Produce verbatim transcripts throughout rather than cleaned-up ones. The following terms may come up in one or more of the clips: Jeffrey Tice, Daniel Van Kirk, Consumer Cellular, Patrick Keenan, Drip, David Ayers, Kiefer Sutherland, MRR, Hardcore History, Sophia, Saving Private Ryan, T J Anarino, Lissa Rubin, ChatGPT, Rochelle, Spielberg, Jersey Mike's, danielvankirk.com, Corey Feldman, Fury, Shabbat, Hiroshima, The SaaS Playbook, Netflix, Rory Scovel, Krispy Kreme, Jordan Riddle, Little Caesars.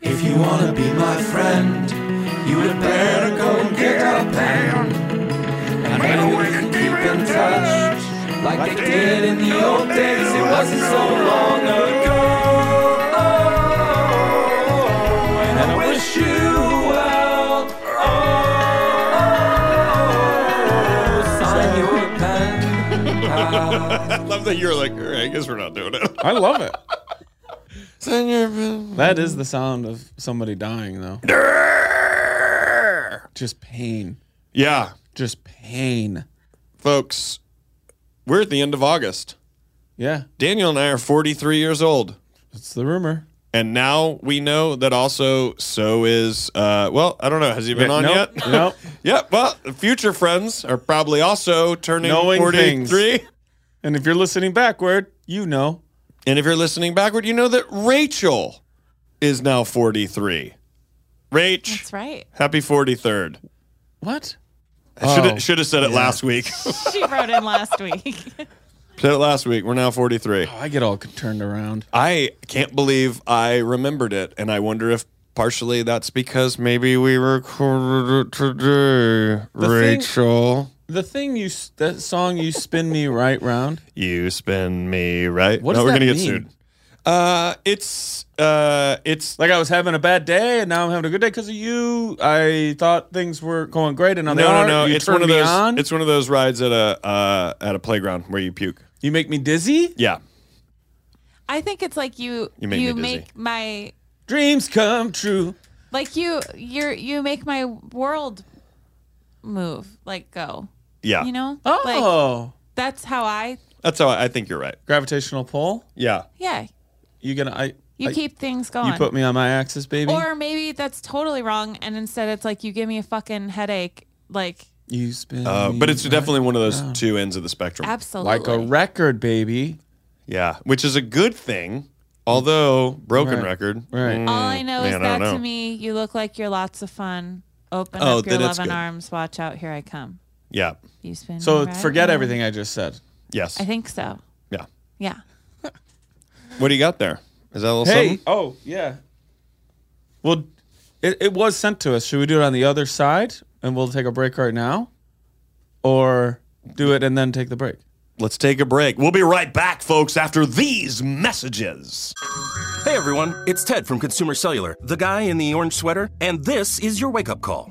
If you want to be my friend, you had better go and get a pen, and maybe we can keep in touch like they did in the old days. It wasn't so long ago, oh, and I wish you well. Oh, sign your pen. Uh, I love that you're like, all right, I guess we're not doing it. I love it. Sign your pen. That is the sound of somebody dying, though. Just pain. Yeah. Just pain. Folks, we're at the end of August. Yeah. Daniel and I are forty-three years old. That's the rumor. And now we know that also so is, uh, well, I don't know. Has he been yeah, on nope, yet? Nope. Yeah. Well, future friends are probably also turning Knowing forty-three. Things. And if you're listening backward, you know. And if you're listening backward, you know that Rachel is now forty-three. Rach. That's right. Happy forty-third. What? I oh, should have said it yeah. last week. She wrote in last week. Said it last week. We're now forty-three. Oh, I get all turned around. I can't believe I remembered it, and I wonder if partially that's because maybe we recorded it today, the Rachel. Thing, the thing you, that song you spin me right round. You spin me right. What no, does we're that gonna mean? Get sued. Uh, it's, uh, it's like I was having a bad day and now I'm having a good day because of you. I thought things were going great and now no, they no, are. No, no, it's one of those, on? It's one of those rides at a, uh, at a playground where you puke. You make me dizzy? Yeah. I think it's like you, you make, you make my dreams come true. Like you, you're, you make my world move, like go. Yeah. You know? Oh, like, that's how I, that's how I, I think you're right. Gravitational pull. Yeah. Yeah. You gonna I You I, keep things going. You put me on my axis, baby. Or maybe that's totally wrong and instead it's like you give me a fucking headache, like you spin. Uh, but it's right definitely one of those down. Two ends of the spectrum. Absolutely. Like a record, baby. Yeah. Which is a good thing. Although broken right. record. Right. Mm, all I know man, is that know. To me, you look like you're lots of fun. Open oh, up your loving arms, watch out, here I come. Yeah. You spin. So right forget around. Everything I just said. Yes. I think so. Yeah. Yeah. What do you got there? Is that a little hey, something? Oh, yeah. Well, it, it was sent to us. Should we do it on the other side and we'll take a break right now? Or do it and then take the break? Let's take a break. We'll be right back, folks, after these messages. Hey, everyone. It's Ted from Consumer Cellular, the guy in the orange sweater, and this is your wake-up call.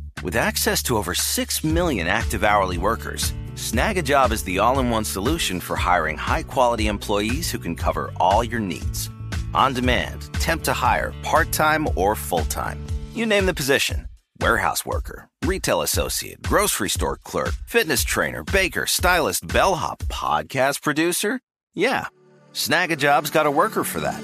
With access to over six million active hourly workers, Snag-A-Job is the all-in-one solution for hiring high-quality employees who can cover all your needs. On demand, temp to hire, part-time or full-time. You name the position. Warehouse worker, retail associate, grocery store clerk, fitness trainer, baker, stylist, bellhop, podcast producer. Yeah, Snag-A-Job's got a worker for that.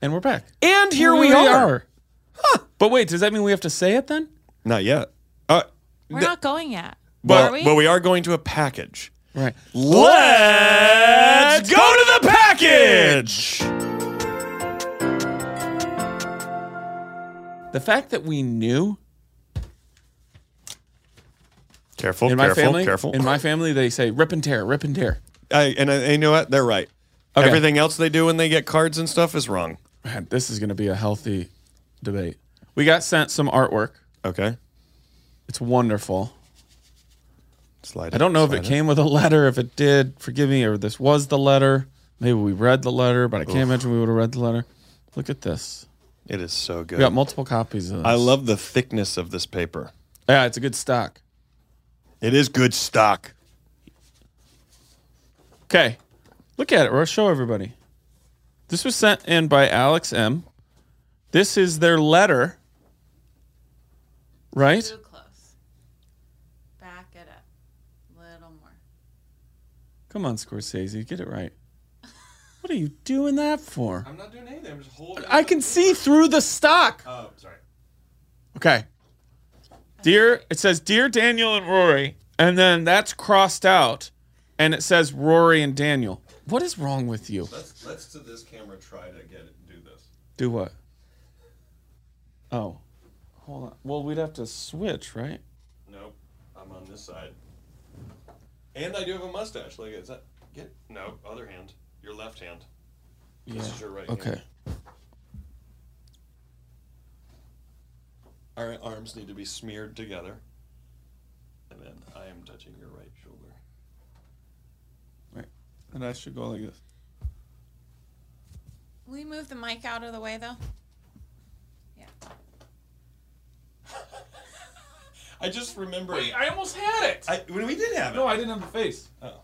And we're back. And here we, we are. are. Huh. But wait, does that mean we have to say it then? Not yet. Uh, we're th- not going yet. Well, are we? But we are going to a package. Right. Let's go to the package! The fact that we knew... Careful, in careful, my family, careful. In my family, they say, rip and tear, rip and tear. I, and, I, and you know what? They're right. Okay. Everything else they do when they get cards and stuff is wrong. Man, this is going to be a healthy debate. We got sent some artwork. Okay. It's wonderful. Slide I don't know if it, it came with a letter. If it did, forgive me, or this was the letter. Maybe we read the letter, but I can't Oof. imagine we would have read the letter. Look at this. It is so good. We got multiple copies of this. I love the thickness of this paper. Yeah, it's a good stock. It is good stock. Okay. Look at it, or I'll show everybody. This was sent in by Alex M. This is their letter. Right? Too close. Back it up. A little more. Come on, Scorsese. Get it right. What are you doing that for? I'm not doing anything. I'm just holding I can see through the stock. Oh, sorry. Okay. Dear, it says, Dear Daniel and Rory. And then that's crossed out. And it says Rory and Daniel. What is wrong with you? Let's let's to this camera try to get it do this. Do what? Oh. Hold on. Well, we'd have to switch, right? Nope. I'm on this side. And I do have a mustache. Like is that get no, other hand. Your left hand. Yeah. This is your right okay. hand. Okay. Our arms need to be smeared together. And then I am touching your right shoulder. And I should go like this. Will you move the mic out of the way, though? Yeah. I just remember... Wait, I almost had it! I, when we did have it. No, I didn't have the face. Oh.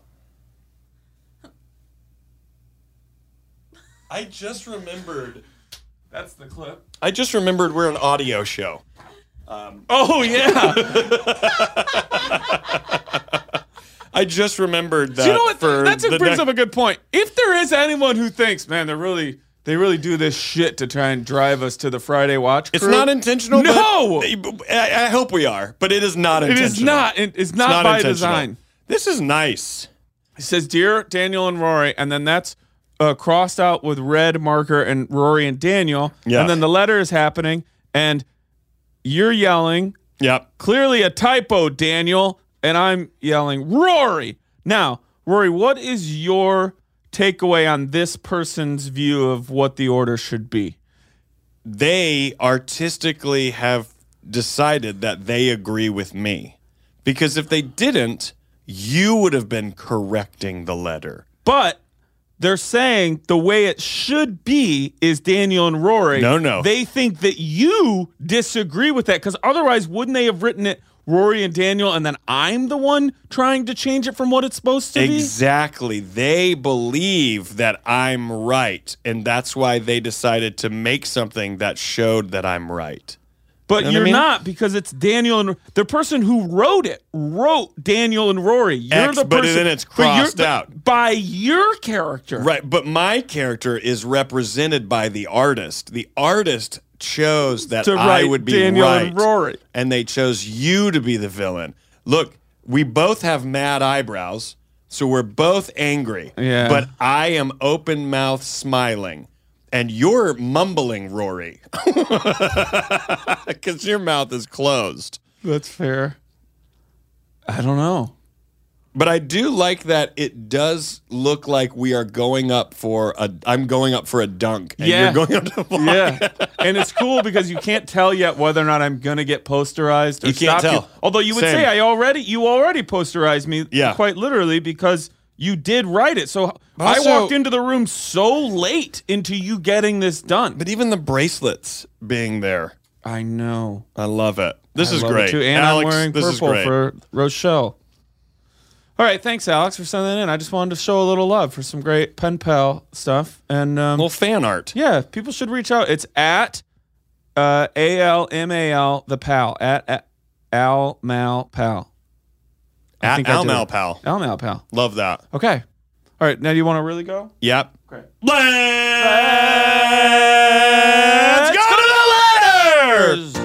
I just remembered... That's the clip. I just remembered we're an audio show. Um, oh, yeah! I just remembered that. Do you know what? For that's it brings ne- up a good point. If there is anyone who thinks, man, they really they really do this shit to try and drive us to the Friday Watch crew. It's not intentional. No, but I, I hope we are, but it is not intentional. It is not. It is not, it's not by design. This is nice. It says, "Dear Daniel and Rory," and then that's uh, crossed out with red marker and Rory and Daniel. Yeah. And then the letter is happening, and you're yelling. Yep. Clearly a typo, Daniel. And I'm yelling, Rory! Now, Rory, what is your takeaway on this person's view of what the order should be? They artistically have decided that they agree with me. Because if they didn't, you would have been correcting the letter. But They're saying the way it should be is Daniel and Rory. No, no. They think that you disagree with that, because otherwise wouldn't they have written it Rory and Daniel, and then I'm the one trying to change it from what it's supposed to be? Exactly. They believe that I'm right, and that's why they decided to make something that showed that I'm right. But you know you're I mean? not, because it's Daniel and the person who wrote it wrote Daniel and Rory. You're X, the person, but then it's crossed out by your character, right? But my character is represented by the artist. The artist chose that I would be Daniel right, and Rory, and they chose you to be the villain. Look, we both have mad eyebrows, so we're both angry. Yeah. But I am open mouth smiling. And you're mumbling, Rory, because your mouth is closed. That's fair. I don't know. But I do like that it does look like we are going up for a... I'm going up for a dunk, and yeah. you're going up to the block. Yeah, and it's cool because you can't tell yet whether or not I'm going to get posterized or You can't tell. You. Although you would Same. say I already, you already posterized me yeah. quite literally because... You did write it, so also, I walked into the room so late into you getting this done. But even the bracelets being there. I know. I love it. This I is love great. It too. And Alex, I'm wearing purple for Rochelle. All right, thanks, Alex, for sending it in. I just wanted to show a little love for some great pen pal stuff. And um, a little fan art. Yeah, people should reach out. It's at uh, A L M A L, the pal, at, at Al Mal Pal. At Almal Pal. Almal Pal. Love that. Okay. All right. Now, do you want to really go? Yep. Okay. Let's, Let's go, go to the letters! letters!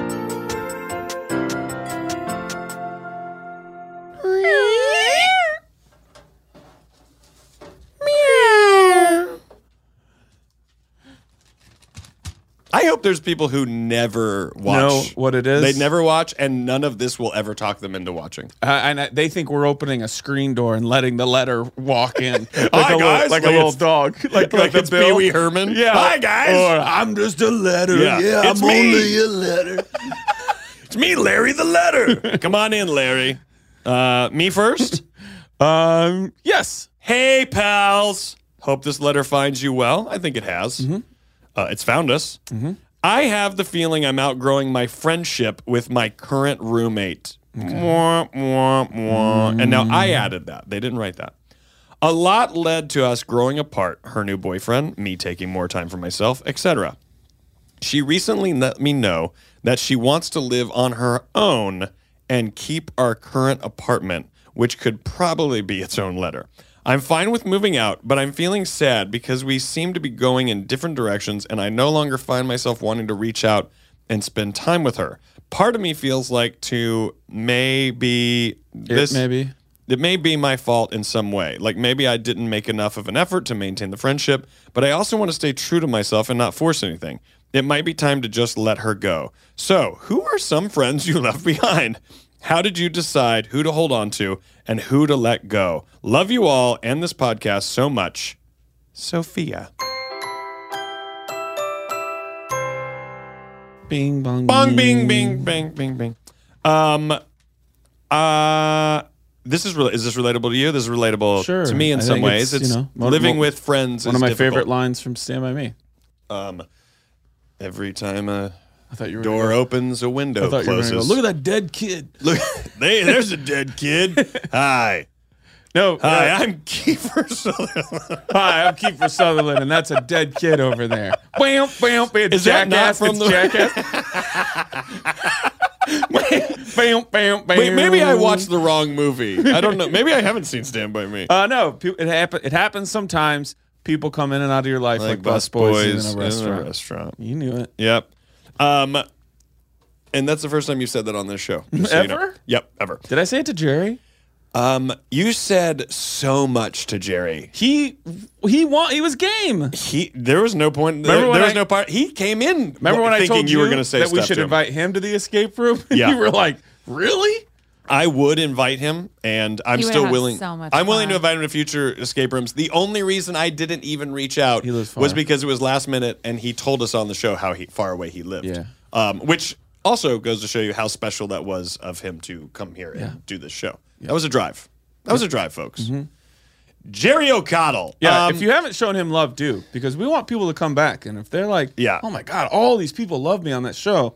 I hope there's people who never watch. Know what it is? They never watch, and none of this will ever talk them into watching. Uh, and I, they think we're opening a screen door and letting the letter walk in. Like Hi, a guys. Little, like like a little dog. Like, like, like it's Pee Wee Herman. Yeah. Hi, guys. Or, I'm just a letter. Yeah, yeah I'm me. only a letter. It's me, Larry the letter. Come on in, Larry. Uh, me first? um, yes. Hey, pals. Hope this letter finds you well. I think it has. Mm-hmm. Uh, it's found us. Mm-hmm. I have the feeling I'm outgrowing my friendship with my current roommate. Okay. Mwah, mwah, mwah. Mm. And now I added that. They didn't write that. A lot led to us growing apart. Her new boyfriend, me taking more time for myself, et cetera. She recently let me know that she wants to live on her own and keep our current apartment, which could probably be its own letter. I'm fine with moving out, but I'm feeling sad because we seem to be going in different directions, and I no longer find myself wanting to reach out and spend time with her. Part of me feels like to maybe this it may be. It may be my fault in some way. Like maybe I didn't make enough of an effort to maintain the friendship, but I also want to stay true to myself and not force anything. It might be time to just let her go. So, who are some friends you left behind? How did you decide who to hold on to and who to let go? Love you all and this podcast so much. Sophia. Bing, bong, bong, bing, bing, bing, bing, bing. Um, uh, this is, is this relatable to you? This is relatable sure. to me in I some ways. It's, it's you know, living with friends one is One of my difficult. favorite lines from Stand By Me. Um, every time a... I thought you were Door go, opens, a window closes. Go, Look at that dead kid. Look, they, there's a dead kid. Hi. No. Hi, uh, I'm Kiefer Sutherland. Hi, I'm Kiefer Sutherland, and that's a dead kid over there. Bam, bam, bam. Is that not from the Jackass? Bam, bam, bam. Wait, maybe I watched the wrong movie. I don't know. Maybe I haven't seen Stand By Me. Uh, no, it, happen, it happens sometimes. People come in and out of your life like, like bus boys, boys in, a in a restaurant. You knew it. Yep. Um, and that's the first time you said that on this show. Ever? So you know. Yep, ever. Did I say it to Jerry? Um, you said so much to Jerry. He he wa- He was game. He there was no point. There, there was I, no part. He came in. Remember when I told you, you were going to say that we should to invite him to the escape room? Yeah. You were like, really? I would invite him, and I'm he still willing. So much I'm fun. willing to invite him to future escape rooms. The only reason I didn't even reach out was because it was last minute, and he told us on the show how he, far away he lived. Yeah. Um, which also goes to show you how special that was of him to come here yeah. and do this show. Yeah. That was a drive. That was a drive, folks. Mm-hmm. Jerry O'Connell. Yeah, um, if you haven't shown him love, do, because we want people to come back. And if they're like, yeah. oh my God, all these people love me on that show,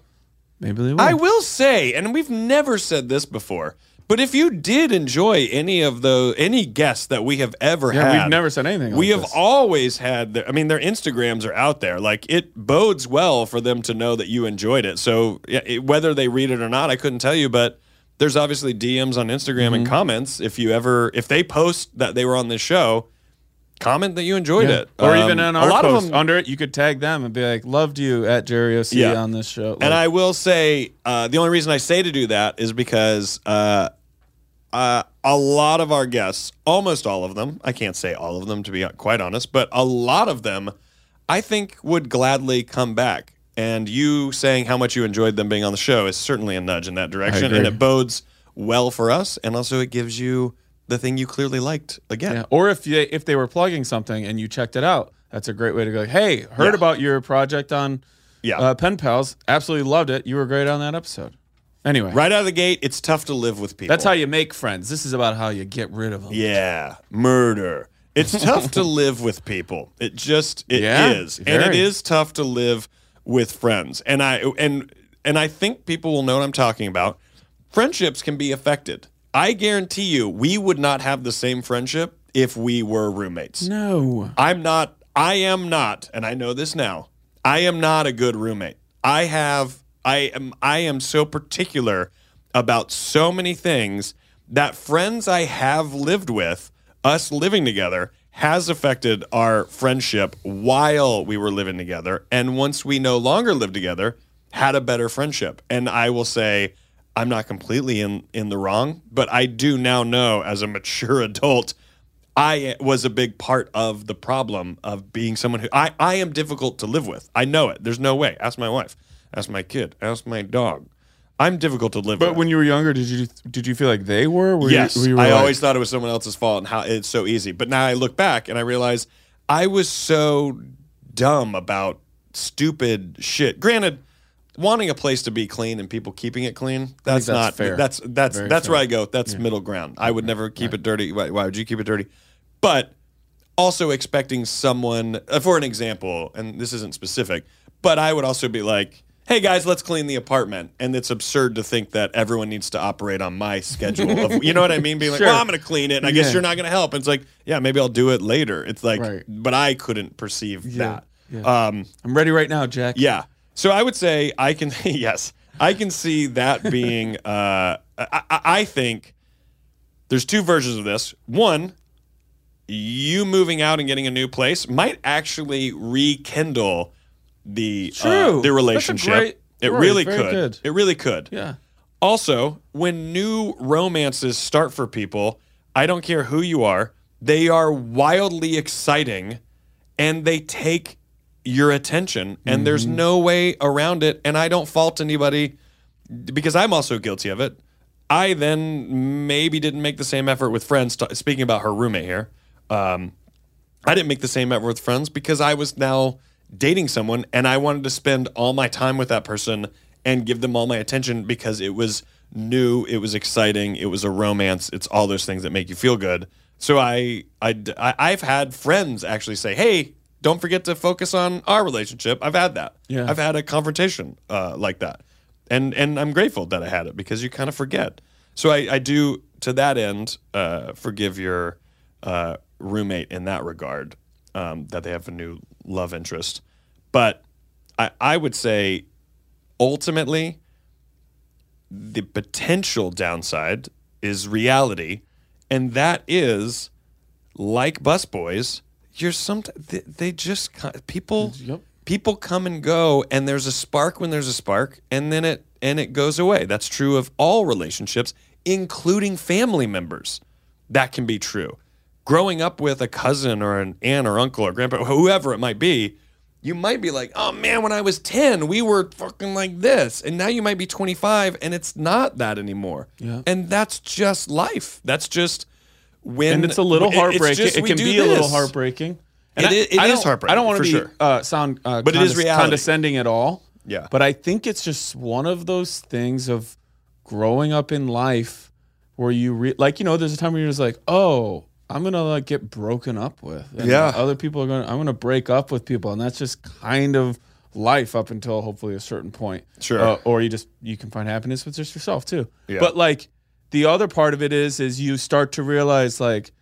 maybe they will. I will say, and we've never said this before, but if you did enjoy any of the any guests that we have ever yeah, had, we've never said anything. Like we have this. always had. Their, I mean, their Instagrams are out there. Like it bodes well for them to know that you enjoyed it. So yeah, it, whether they read it or not, I couldn't tell you. But there's obviously D Ms on Instagram mm-hmm. and comments. If you ever, if they post that they were on this show, comment that you enjoyed yeah. it, or um, even on our a lot post of them, under it, you could tag them and be like, "Loved you at Jerry O C yeah. on this show." Like, and I will say, uh, the only reason I say to do that is because. Uh, Uh, a lot of our guests, almost all of them, I can't say all of them to be quite honest, but a lot of them, I think, would gladly come back. And you saying how much you enjoyed them being on the show is certainly a nudge in that direction, and it bodes well for us. And also, it gives you the thing you clearly liked again. Yeah. Or if you, if they were plugging something and you checked it out, that's a great way to go. Like, hey, heard yeah. about your project on yeah. uh, Pen Pals? Absolutely loved it. You were great on that episode. Anyway. Right out of the gate, it's tough to live with people. That's how you make friends. This is about how you get rid of them. Yeah. Murder. It's tough to live with people. It just it yeah, is. Very. And it is tough to live with friends. And I and and I think people will know what I'm talking about. Friendships can be affected. I guarantee you we would not have the same friendship if we were roommates. No. I'm not I am not, and I know this now. I am not a good roommate. I have I am I am so particular about so many things that friends I have lived with, us living together, has affected our friendship while we were living together. And once we no longer lived together, had a better friendship. And I will say I'm not completely in, in the wrong, but I do now know as a mature adult, I was a big part of the problem of being someone who I, I am difficult to live with. I know it. There's no way. Ask my wife. Ask my kid. Ask my dog. I'm difficult to live with. But when you were younger, did you did you feel like they were? were yes. You, were you were I like always thought it was someone else's fault and how it's so easy. But now I look back and I realize I was so dumb about stupid shit. Granted, wanting a place to be clean and people keeping it clean, that's, that's not fair. That's that's Very that's fair. Where I go. That's yeah. middle ground. I would never keep right. it dirty. Why, why would you keep it dirty? But also expecting someone, uh, for an example, and this isn't specific, but I would also be like, hey, guys, let's clean the apartment. And it's absurd to think that everyone needs to operate on my schedule. Of, you know what I mean? Being like, sure. well, I'm going to clean it, and I yeah. guess you're not going to help. And it's like, yeah, maybe I'll do it later. It's like, right. but I couldn't perceive yeah. that. Yeah. Um, I'm ready right now, Jack. Yeah. So I would say I can, yes, I can see that being, uh, I, I think there's two versions of this. One, you moving out and getting a new place might actually rekindle the True. Uh, the relationship. Great, it right, really could. Good. It really could. Yeah. Also, when new romances start for people, I don't care who you are, they are wildly exciting and they take your attention and mm-hmm. there's no way around it. And I don't fault anybody because I'm also guilty of it. I then maybe didn't make the same effort with friends. Speaking about her roommate here, um, I didn't make the same effort with friends because I was now dating someone and I wanted to spend all my time with that person and give them all my attention because it was new, it was exciting, it was a romance, it's all those things that make you feel good. So I, I, I've had friends actually say, hey, don't forget to focus on our relationship. I've had that. Yeah. I've had a confrontation uh, like that. And and I'm grateful that I had it because you kind of forget. So I, I do, to that end, uh, forgive your uh, roommate in that regard, um, that they have a new love interest. But I, I would say ultimately the potential downside is reality, and that is, like busboys, you're sometimes they, they just people yep. people come and go, and there's a spark when there's a spark, and then it and it goes away. That's true of all relationships, including family members. That can be true. Growing up with a cousin or an aunt or uncle or grandpa, whoever it might be, you might be like, oh man, when I was ten, we were fucking like this. And now you might be twenty-five and it's not that anymore. Yeah. And that's just life. That's just when. And it's a little heartbreaking. Just, it can be this. a little heartbreaking. And it I, is, it I is heartbreaking. I don't want to be sure. uh, sound uh, but it is condescending at all. Yeah. But I think it's just one of those things of growing up in life where you, re like, you know, there's a time where you're just like, oh, I'm going to like get broken up with. And yeah. Other people are going to, I'm going to break up with people. And that's just kind of life up until hopefully a certain point. Sure. Uh, or you just, you can find happiness with just yourself too. Yeah. But like the other part of it is, is you start to realize like,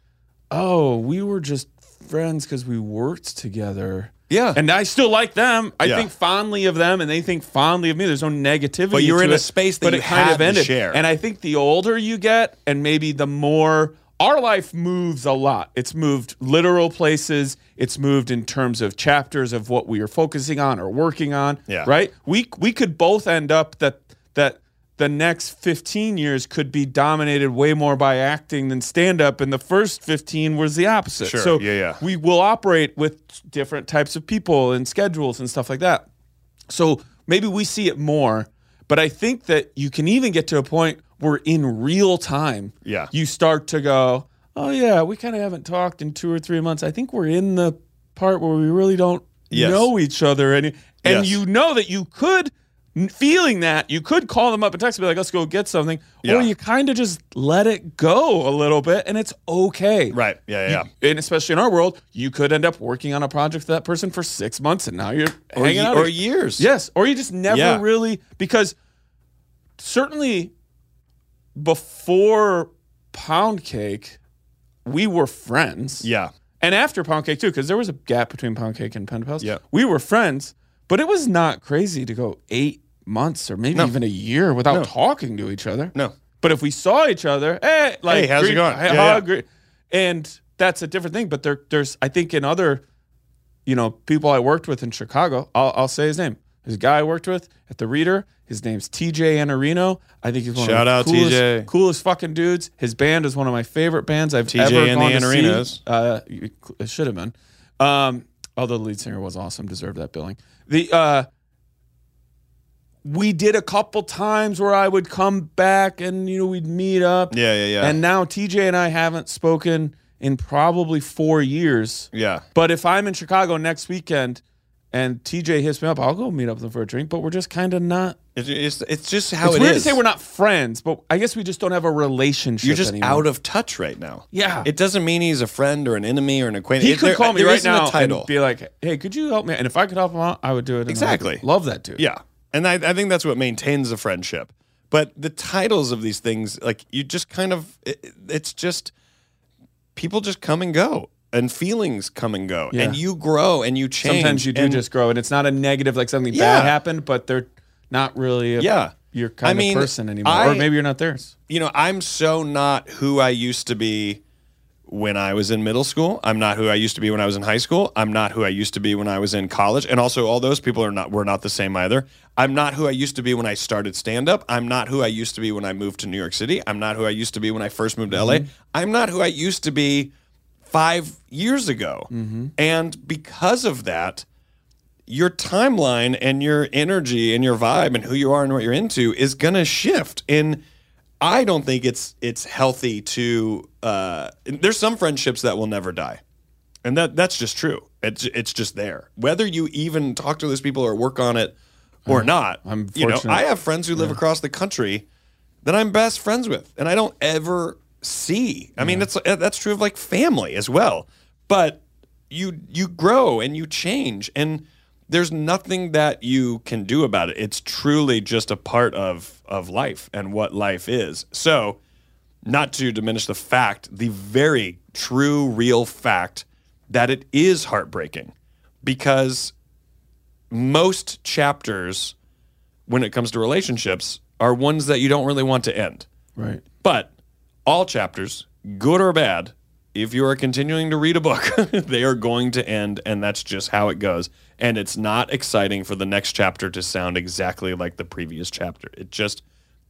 oh, we were just friends because we worked together. Yeah. And I still like them. I yeah. think fondly of them and they think fondly of me. There's no negativity. But you're in it, a space that you have to share. And I think the older you get and maybe the more, our life moves a lot. It's moved literal places. It's moved in terms of chapters of what we are focusing on or working on. Yeah. Right? We we could both end up that that the next fifteen years could be dominated way more by acting than stand-up, and the first fifteen was the opposite. Sure. So yeah, yeah. we will operate with different types of people and schedules and stuff like that. So maybe we see it more, but I think that you can even get to a point where in real time, yeah. you start to go, oh, yeah, we kind of haven't talked in two or three months. I think we're in the part where we really don't yes. know each other. And, and yes. you know that you could... Feeling that, you could call them up and text and be like, let's go get something. Yeah. Or you kind of just let it go a little bit, and it's okay. Right, yeah, yeah. You, and especially in our world, you could end up working on a project for that person for six months, and now you're or hanging ye out. Or years. Yes, or you just never yeah. really, because certainly before Pound Cake, we were friends. Yeah. And after Pound Cake, too, because there was a gap between Pound Cake and Pen Pals. Yeah. We were friends, but it was not crazy to go eight months or maybe no. even a year without no. talking to each other. No. But if we saw each other, hey, like, hey, how's greet, it going? Hey, yeah, yeah. And that's a different thing. But there, there's, I think, in other, you know, people I worked with in Chicago, I'll, I'll say his name. There's a guy I worked with at the Reader. His name's T J Anarino. I think he's one Shout of the out, coolest, T J. coolest fucking dudes. His band is one of my favorite bands I've T J ever and gone the Anarinos. To see. Uh, it should have been. Um, although the lead singer was awesome, deserved that billing. The uh, we did a couple times where I would come back and you know we'd meet up. Yeah, yeah, yeah. And now T J and I haven't spoken in probably four years. Yeah. But if I'm in Chicago next weekend and T J hits me up, I'll go meet up with him for a drink. But we're just kind of not. It's just, it's just how it's it is. It's weird to say we're not friends, but I guess we just don't have a relationship. You're just anymore. out of touch right now. Yeah. It doesn't mean he's a friend or an enemy or an acquaintance. He it, could there, call me right now and be like, hey, could you help me? And if I could help him out, I would do it. Exactly. Love that dude. Yeah. And I, I think that's what maintains a friendship. But the titles of these things, like you just kind of, it, it's just, people just come and go. And feelings come and go. Yeah. And you grow and you change. Sometimes you do just grow. And it's not a negative, like something yeah. bad happened, but they're not really a, yeah. your kind I mean, of person anymore. I, or maybe you're not theirs. You know, I'm so not who I used to be when I was in middle school. I'm not who I used to be when I was in high school. I'm not who I used to be when I was in college. And also all those people are not were not the same either. I'm not who I used to be when I started stand-up. I'm not who I used to be when I moved to New York City. I'm not who I used to be when I first moved to mm-hmm. L A. I'm not who I used to be five years ago. Mm-hmm. And because of that, your timeline and your energy and your vibe and who you are and what you're into is going to shift. And I don't think it's it's healthy to uh, – there's some friendships that will never die. And that that's just true. It's, it's just there. Whether you even talk to those people or work on it or I'm, not, I'm you know, I have friends who live yeah. across the country that I'm best friends with, and I don't ever – see I yeah. mean that's that's true of like family as well, but you you grow and you change and there's nothing that you can do about it. It's truly just a part of of life and what life is. So not to diminish the fact, the very true real fact that it is heartbreaking, because most chapters when it comes to relationships are ones that you don't really want to end, right? But all chapters, good or bad, if you are continuing to read a book, they are going to end, and that's just how it goes. And it's not exciting for the next chapter to sound exactly like the previous chapter. It just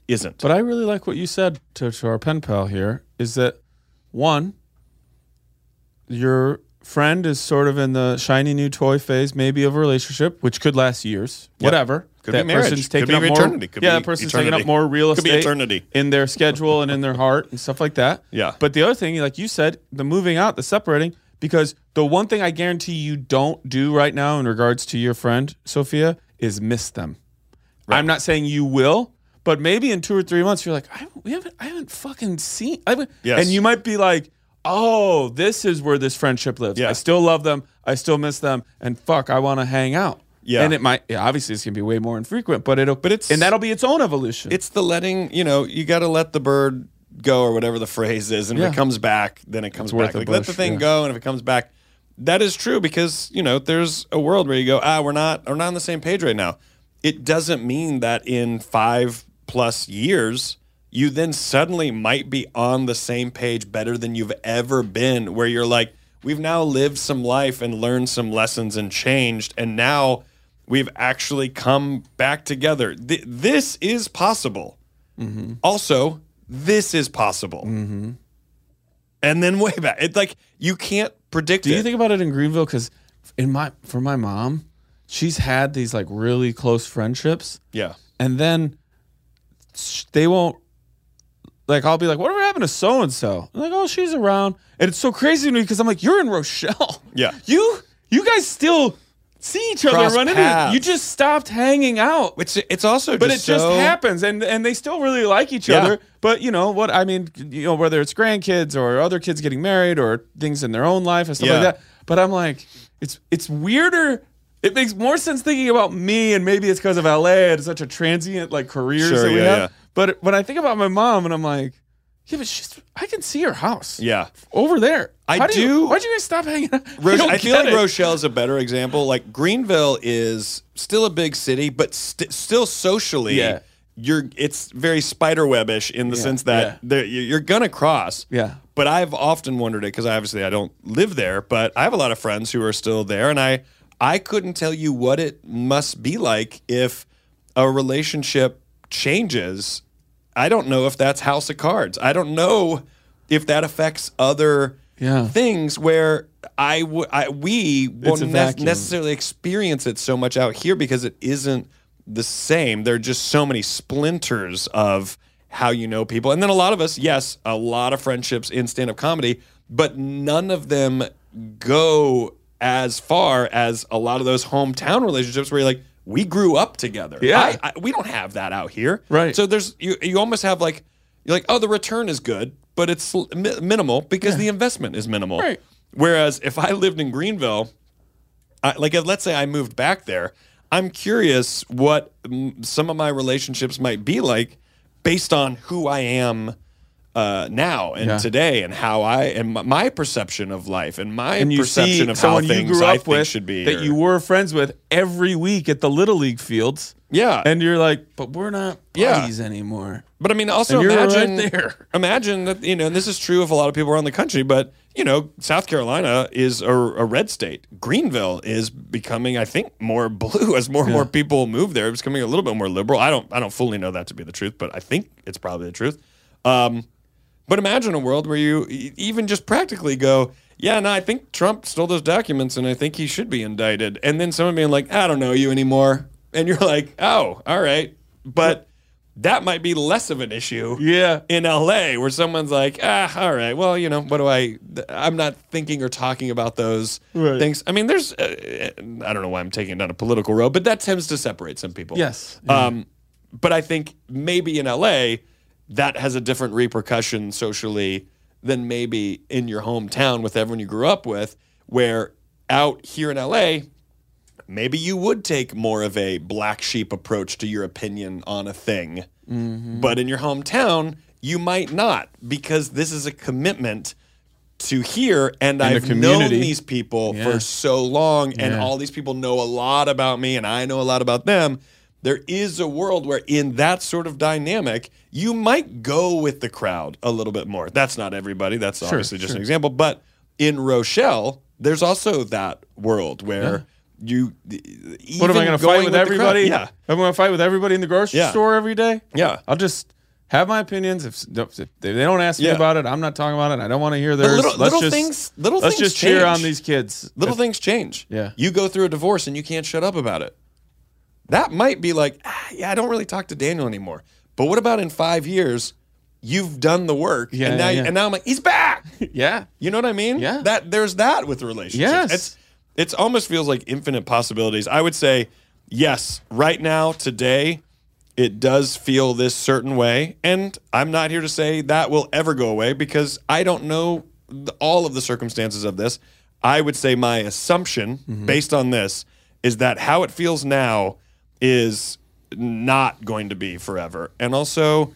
isn't. But I really like what you said to, to our pen pal here, is that, one, your friend is sort of in the shiny new toy phase maybe of a relationship, which could last years, yep. whatever. Could that be marriage. Person's taking Could be up eternity. More, Could yeah, be that person's eternity. taking up more real Could estate in their schedule and in their heart and stuff like that. Yeah. But the other thing, like you said, the moving out, the separating, because the one thing I guarantee you don't do right now in regards to your friend, Sophia, is miss them. Right. I'm not saying you will, but maybe in two or three months, you're like, I haven't, we haven't, I haven't fucking seen. I haven't. Yes. And you might be like, oh, this is where this friendship lives. Yeah. I still love them. I still miss them. And fuck, I want to hang out. Yeah. And it might, yeah, obviously it's going to be way more infrequent, but it'll, but it's, and that'll be its own evolution. It's the letting, you know, you got to let the bird go or whatever the phrase is. And yeah. if it comes back, then it comes it's back. Like, bush, let the thing yeah. go. And if it comes back, that is true because, you know, there's a world where you go, ah, we're not, we're not on the same page right now. It doesn't mean that in five plus years, you then suddenly might be on the same page better than you've ever been, where you're like, we've now lived some life and learned some lessons and changed. And now we've actually come back together. Th- this is possible. Mm-hmm. Also, this is possible. Mm-hmm. And then way back. It's like, you can't predict Do it. Do you think about it in Greenville? Because in my, for my mom, she's had these like really close friendships. Yeah. And then they won't, like, I'll be like, whatever happened to so-and-so? I'm like, oh, she's around. And it's so crazy to me because I'm like, you're in Rochelle. Yeah. You you guys still see each other, run into. You just stopped hanging out. It's, it's also but just But it so... just happens, and, and they still really like each yeah. other. But, you know, what I mean, you know, whether it's grandkids or other kids getting married or things in their own life and stuff yeah. like that. But I'm like, it's it's weirder. It makes more sense thinking about me, and maybe it's because of L A and such a transient, like, careers sure, that we yeah, have. Yeah. But when I think about my mom, and I'm like, yeah, but she's, I can see her house. Yeah. Over there. I How do. do you, why'd you guys stop hanging out? Roche- I, I feel like Rochelle's a better example. Like, Greenville is still a big city, but st- still socially, yeah. you're it's very spiderweb-ish in the yeah, sense that yeah. you're going to cross. Yeah. But I've often wondered it, because obviously I don't live there, but I have a lot of friends who are still there, and I, I couldn't tell you what it must be like if a relationship changes. I don't know if that's house of cards. I don't know if that affects other yeah. things where I, w- I we won't ne- necessarily experience it so much out here because it isn't the same. There are just so many splinters of how you know people. And then a lot of us, yes, a lot of friendships in stand-up comedy, but none of them go as far as a lot of those hometown relationships where you're like, we grew up together. Yeah, I, I, we don't have that out here. Right. So there's you. You almost have like you're like, oh, the return is good, but it's mi- minimal because yeah. the investment is minimal. Right. Whereas if I lived in Greenville, I, like if, let's say I moved back there, I'm curious what m- some of my relationships might be like based on who I am uh, now and yeah. today, and how I and my perception of life and my and perception of how things you grew up I think with should be that or, you were friends with every week at the Little League fields. Yeah, and you're like, but we're not buddies yeah. anymore. But I mean, also imagine right there. Imagine that you know, and this is true of a lot of people around the country. But you know, South Carolina is a, a red state. Greenville is becoming, I think, more blue as more and yeah. more people move there. It's becoming a little bit more liberal. I don't, I don't fully know that to be the truth, but I think it's probably the truth. Um, But imagine a world where you even just practically go, yeah, no, I think Trump stole those documents, and I think he should be indicted. And then someone being like, I don't know you anymore. And you're like, oh, all right. But that might be less of an issue yeah. in L A where someone's like, ah, all right, well, you know, what do I – I'm not thinking or talking about those right. things. I mean, there's uh, – I don't know why I'm taking it down a political road, but that tends to separate some people. Yes. Yeah. Um, but I think maybe in L A – that has a different repercussion socially than maybe in your hometown with everyone you grew up with, where out here in L A, maybe you would take more of a black sheep approach to your opinion on a thing. Mm-hmm. But in your hometown, you might not, because this is a commitment to here, and in I've known these people yeah. for so long, and yeah. all these people know a lot about me, and I know a lot about them. There is a world where in that sort of dynamic, you might go with the crowd a little bit more. That's not everybody. That's sure, obviously just sure. an example. But in Rochelle, there's also that world where yeah. you even What am I going to fight with, with everybody? Yeah. I'm going to fight with everybody in the grocery yeah. store every day? Yeah. I'll just have my opinions. If, if they don't ask me yeah. about it, I'm not talking about it. I don't want to hear theirs. But little let's little just, things little Let's things just change. cheer on these kids. Little if, things change. Yeah. You go through a divorce and you can't shut up about it. That might be like, ah, yeah, I don't really talk to Daniel anymore. But what about in five years, you've done the work, yeah, and now yeah, yeah. and now I'm like, he's back. yeah. You know what I mean? Yeah. That, there's that with relationships. Yes. It's, it's almost feels like infinite possibilities. I would say, yes, right now, today, it does feel this certain way. And I'm not here to say that will ever go away because I don't know all of the circumstances of this, I would say my assumption mm-hmm. based on this is that how it feels now is not going to be forever. And also,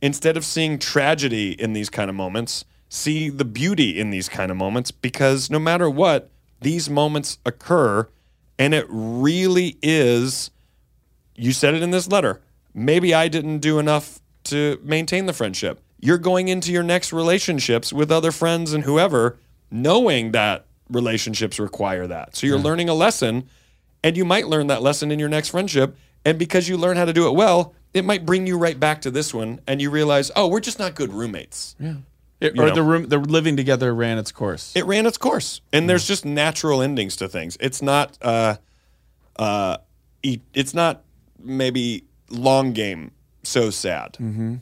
instead of seeing tragedy in these kind of moments, see the beauty in these kind of moments, because no matter what, these moments occur, and it really is, you said it in this letter, maybe I didn't do enough to maintain the friendship. You're going into your next relationships with other friends and whoever, knowing that relationships require that. So you're yeah. learning a lesson, and you might learn that lesson in your next friendship, and because you learn how to do it well, it might bring you right back to this one, and you realize, oh, we're just not good roommates. Yeah. It, or know. the room, the living together ran its course. It ran its course, and yeah. there's just natural endings to things. It's not, uh, uh, it's not maybe long game. So sad. Mm-hmm.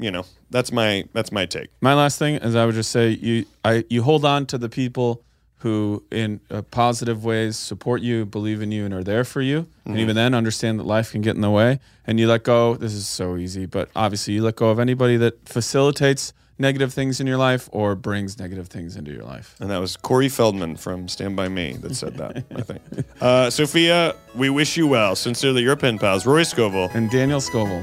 You know, that's my that's my take. My last thing is, I would just say you I you hold on to the people who, in uh, positive ways, support you, believe in you, and are there for you. Mm-hmm. And even then, understand that life can get in the way, and you let go. This is so easy, but obviously, you let go of anybody that facilitates negative things in your life or brings negative things into your life. And that was Corey Feldman from Stand By Me that said that, I think. Uh, Sophia, we wish you well. Sincerely, your pen pals, Rory Scovel and Daniel Scovel.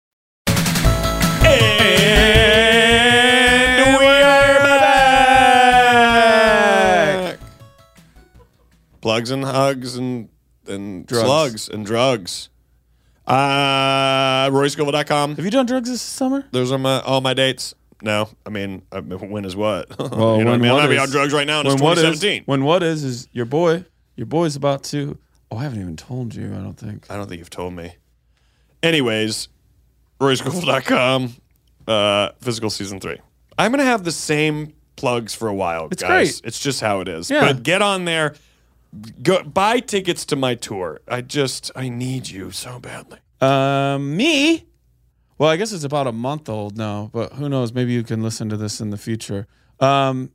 And we are back. Plugs and hugs and, and drugs. Slugs and drugs. Uh, Roy Scoville dot com. Have you done drugs this summer? Those are my all my dates. No, I mean, I mean when is what? Well, you know what I mean? I'm going to be on drugs right now, and it's twenty seventeen. When what is, is your boy, your boy's about to, oh, I haven't even told you, I don't think. I don't think you've told me. Anyways, Roy Scoville dot com. Uh, Physical Season three. I'm going to have the same plugs for a while, it's guys. Great. It's just how it is. Yeah. But get on there. Go buy tickets to my tour. I just, I need you so badly. Um, me? Well, I guess it's about a month old now, but who knows? Maybe you can listen to this in the future. Um,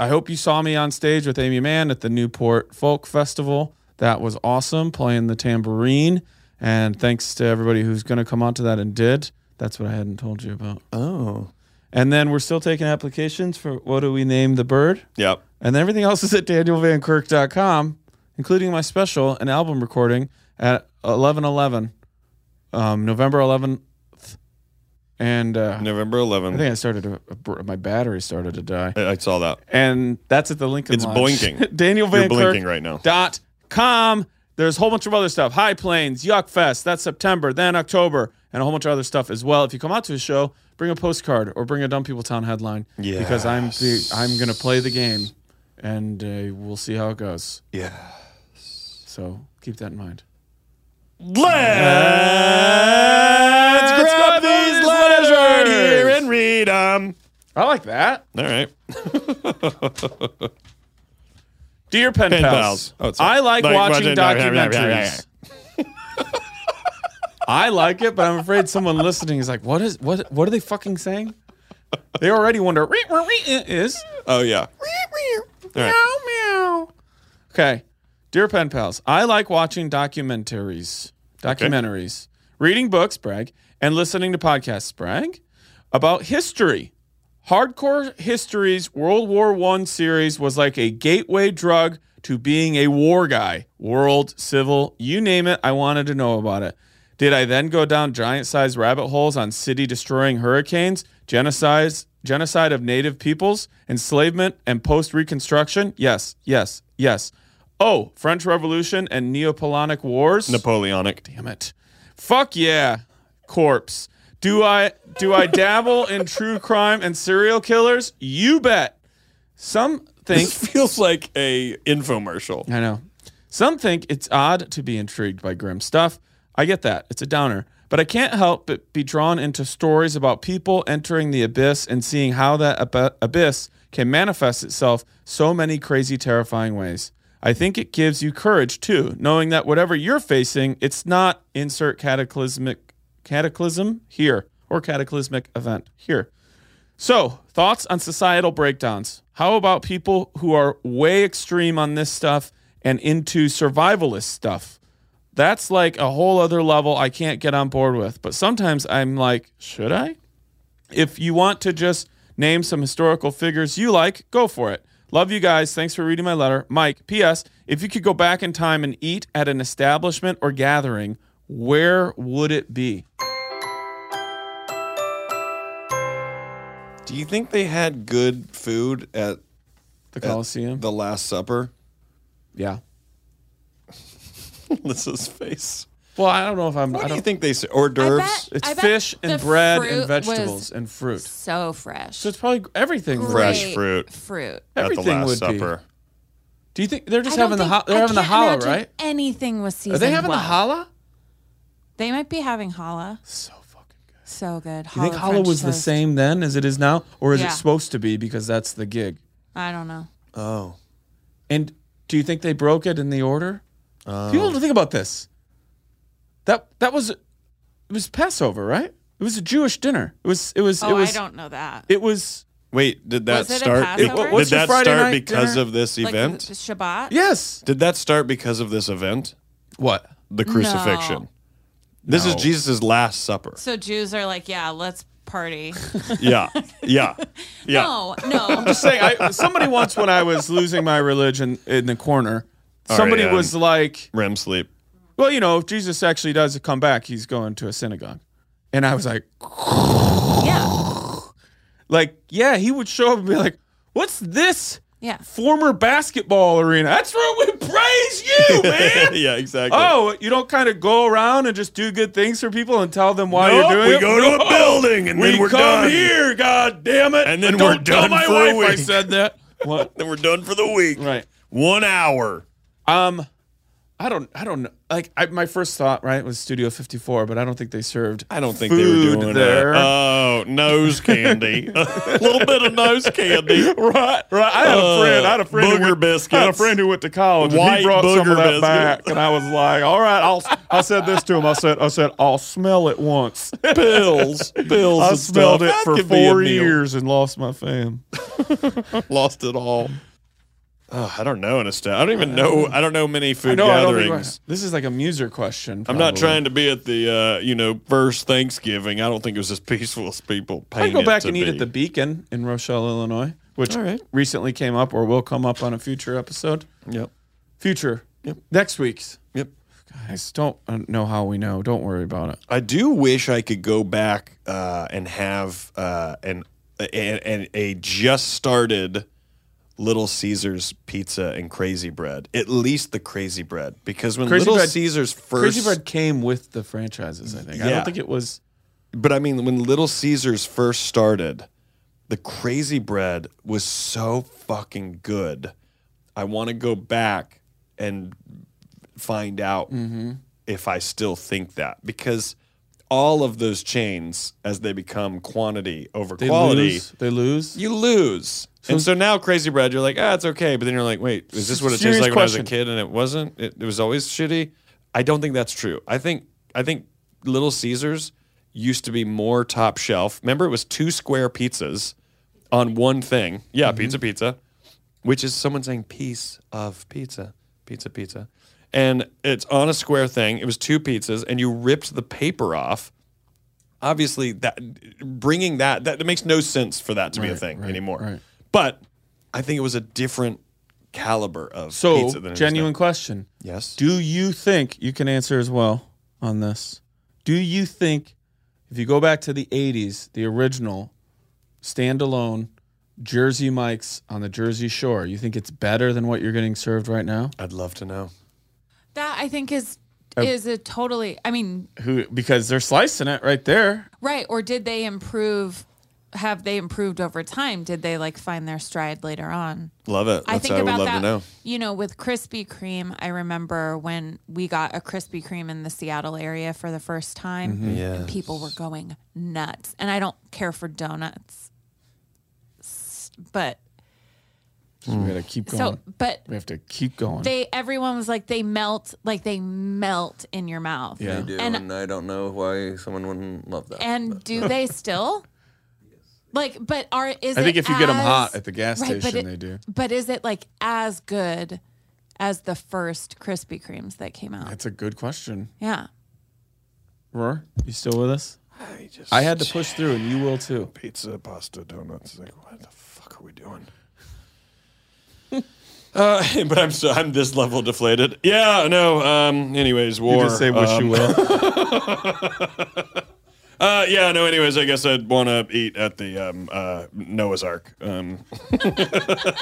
I hope you saw me on stage with Amy Mann at the Newport Folk Festival. That was awesome, playing the tambourine. And thanks to everybody who's going to come onto that and did. That's what I hadn't told you about. Oh. And then we're still taking applications for what do we name the bird? Yep. And everything else is at daniel van kirk dot com, including my special and album recording at eleven eleven, um, November eleventh. And uh, November eleventh. I think I started, a, a, my battery started to die. I, I saw that. And that's at the Lincoln Lodge. It's blinking. daniel van kirk dot com. There's a whole bunch of other stuff. High Plains, Yuck Fest, that's September, then October, and a whole bunch of other stuff as well. If you come out to a show, bring a postcard or bring a Dumb People Town headline. Yeah. Because I'm the, I'm going to play the game, and uh, we'll see how it goes. Yeah. So keep that in mind. Let's, Let's grab, grab these letters right here and read them. I like that. All right. Dear Pen, Pen Pals, pals. Oh, I like, like watching, watching documentaries. documentaries. I like it, but I'm afraid someone listening is like, what is what What are they fucking saying? They already wonder, ree, ree, ree, is. Oh, yeah. Ree, ree, meow, right. meow. Okay. Dear Pen Pals, I like watching documentaries, documentaries, okay. reading books, brag, and listening to podcasts, brag, about history. Hardcore History's World War One series was like a gateway drug to being a war guy. World, civil, you name it, I wanted to know about it. Did I then go down giant-sized rabbit holes on city-destroying hurricanes, genocide, genocide of native peoples, enslavement, and post-Reconstruction? Yes, yes, yes. Oh, French Revolution and Napoleonic Wars. Napoleonic. Damn it. Fuck yeah. Corpse. Do I do I dabble in true crime and serial killers? You bet. Some think this feels like a infomercial. I know. Some think it's odd to be intrigued by grim stuff. I get that. It's a downer. But I can't help but be drawn into stories about people entering the abyss and seeing how that ab- abyss can manifest itself so many crazy, terrifying ways. I think it gives you courage, too, knowing that whatever you're facing, it's not insert cataclysmic cataclysm here or cataclysmic event here. So, thoughts on societal breakdowns. How about people who are way extreme on this stuff and into survivalist stuff? That's like a whole other level I can't get on board with. But sometimes I'm like, should I? If you want to just name some historical figures you like, go for it. Love you guys. Thanks for reading my letter. Mike, P S If you could go back in time and eat at an establishment or gathering, where would it be? Do you think they had good food at the Coliseum? At the Last Supper? Yeah. Lissa's face. Well, I don't know if I'm... What I don't do you think they say? Hors d'oeuvres? Bet, it's fish and bread and vegetables and fruit. So fresh. So it's probably everything. Fresh fruit. Fruit. Everything at the Last Supper. Be. Do you think they're just having the ho- they're I having the challah, right? Anything was seasoned. Are they having well. the challah? They might be having challah. So fucking good. So good. Do you think challah was toast. the same then as it is now, or is yeah. it supposed to be because that's the gig? I don't know. Oh. And do you think they broke it in the order? Um, People don't think about this. That that was, it was Passover, right? It was a Jewish dinner. It was it was. Oh, it was, I don't know that. It was. Wait, did that start? Did that start because of this event? Shabbat. Yes. Did that start because of this event? What? The crucifixion. No. This no. is Jesus' Last Supper. So Jews are like, yeah, let's party. yeah, yeah, yeah. No, no. I'm just saying. I, somebody once, when I was losing my religion in the corner, somebody right, was like, R E M sleep. Well, you know, if Jesus actually does come back, he's going to a synagogue. And I was like, yeah. Like, yeah, he would show up and be like, what's this? Yeah. Former basketball arena. That's where we praise you, man. yeah, exactly. Oh, you don't kind of go around and just do good things for people and tell them why nope, you're doing we it? we go no. to a building and we then we're done. We come here, God damn it. And then we're don't done tell my for wife a week. I said that. What? Then we're done for the week. Right. One hour. Um... I don't, I don't know. Like, I, my first thought, right, was Studio fifty-four, but I don't think they served. I don't think food they were doing there. That. Oh, nose candy, a little bit of nose candy, right? Right. I had uh, a friend, I had a friend, booger who went, biscuits. I had a friend who went to college, White and he brought some of that biscuits. back, and I was like, all right, I'll. I said this to him. I said, I said, I'll smell it once. Pills, pills. I smelled stuff. it that for four years and lost my fam. Lost it all. Oh, I don't know. Instead, I don't even know. I don't know many food know, gatherings. This is like a muser question. Probably. I'm not trying to be at the uh, you know first Thanksgiving. I don't think it was as peaceful as people paint it to be. I go back and eat at the Beacon in Rochelle, Illinois, which All right. recently came up or will come up on a future episode. Yep. Future. Yep. Next week's. Yep. Guys, don't know how we know. Don't worry about it. I do wish I could go back uh, and have uh, an and a just started. Little Caesar's pizza and Crazy Bread. At least the Crazy Bread. Because when Crazy Little Bread, Caesar's first... Crazy Bread came with the franchises, I think. Yeah. I don't think it was... But I mean, when Little Caesar's first started, the Crazy Bread was so fucking good. I want to go back and find out mm-hmm. if I still think that. Because all of those chains, as they become quantity over they quality... Lose. They lose? You lose. So and so now Crazy Bread, you're like, ah, it's okay. But then you're like, wait, is this what it tastes like question. when I was a kid and it wasn't? It, it was always shitty? I don't think that's true. I think I think Little Caesars used to be more top shelf. Remember, it was two square pizzas on one thing. Yeah, mm-hmm. pizza, pizza, which is someone saying piece of pizza, pizza, pizza. And it's on a square thing. It was two pizzas, and you ripped the paper off. Obviously, that bringing that, that, that makes no sense for that to right, be a thing right, anymore. Right. But I think it was a different caliber of so, pizza than it genuine question. Yes. Do you think, you can answer as well on this, do you think if you go back to the eighties, the original standalone Jersey Mike's on the Jersey Shore, you think it's better than what you're getting served right now? I'd love to know. That I think is... Is it totally, I mean. who Because they're slicing it right there. Right. Or did they improve, have they improved over time? Did they like find their stride later on? Love it. I That's think about I would love that, to know. You know, with Krispy Kreme, I remember when we got a Krispy Kreme in the Seattle area for the first time. Mm-hmm. Yes. And people were going nuts. And I don't care for donuts. But. So we gotta keep going. So, but we have to keep going. They, everyone was like, they melt, like they melt in your mouth. Yeah, they do, and, and I don't know why someone wouldn't love that. And but. do they still? Like, but are is I it think if you as, get them hot at the gas right, station, it, they do. But is it like as good as the first Krispy Kremes that came out? That's a good question. Yeah. Roar, you still with us? I just I had to push through, and you will too. Pizza, pasta, donuts. Like, what the fuck are we doing? Uh, but I'm so I'm this level deflated. Yeah, no. Um. Anyways, war. You just say what um, you will. uh. Yeah. No. Anyways, I guess I'd want to eat at the um uh Noah's Ark. Um.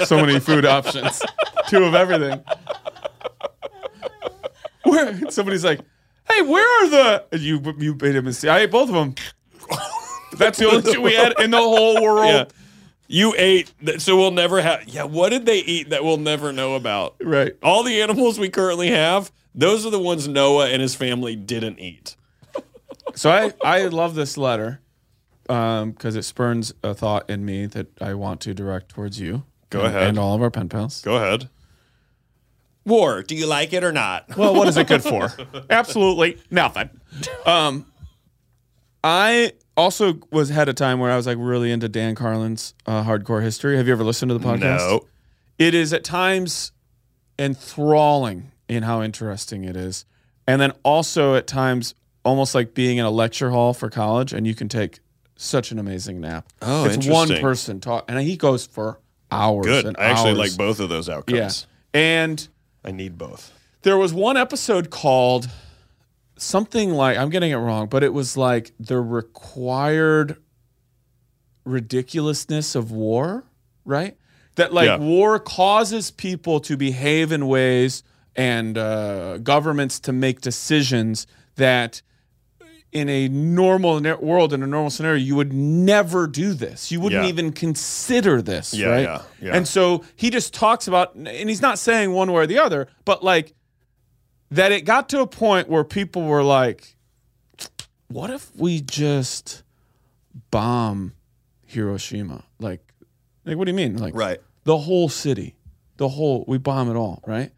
So many food options. Two of everything. Where somebody's like, "Hey, where are the you you made a mistake? I ate both of them. That's the only two we had in the whole world." Yeah. You ate, th- so we'll never have, yeah, what did they eat that we'll never know about? Right. All the animals we currently have, those are the ones Noah and his family didn't eat. So I, I love this letter because um, it spurns a thought in me that I want to direct towards you. Go and, ahead. And all of our pen pals. Go ahead. War, do you like it or not? Well, what is it good for? Absolutely nothing. Um, I... Also, was had a time where I was like really into Dan Carlin's uh, Hardcore History. Have you ever listened to the podcast? No. It is at times enthralling in how interesting it is, and then also at times almost like being in a lecture hall for college, and you can take such an amazing nap. Oh, it's interesting. One person talk, and he goes for hours. Good. And I actually hours. like both of those outcomes. Yeah. And I need both. There was one episode called. Something like, I'm getting it wrong, but it was like the required ridiculousness of war, right? That like yeah. war causes people to behave in ways and uh, governments to make decisions that in a normal world, in a normal scenario, you would never do this. You wouldn't yeah. even consider this, yeah, right? Yeah, yeah. And so he just talks about, and he's not saying one way or the other, but like, that it got to a point where people were like, what if we just bomb Hiroshima? Like, like what do you mean? Like right. the whole city, the whole, we bomb it all, right?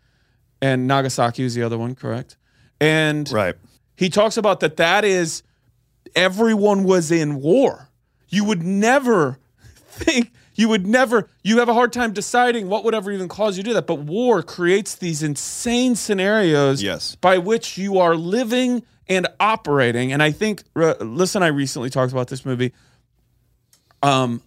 And Nagasaki was the other one, correct? And right. he talks about that that is, everyone was in war. You would never think, You would never, you have a hard time deciding what would ever even cause you to do that. But war creates these insane scenarios yes. by which you are living and operating. And I think, uh, listen, I recently talked about this movie. Um,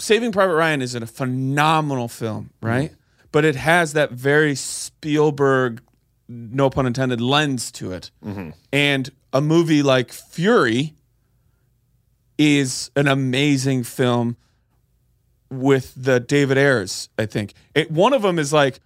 Saving Private Ryan is a phenomenal film, right? Mm-hmm. But it has that very Spielberg, no pun intended, lens to it. Mm-hmm. And a movie like Fury is an amazing film with the David Ayers, I think. It, one of them is like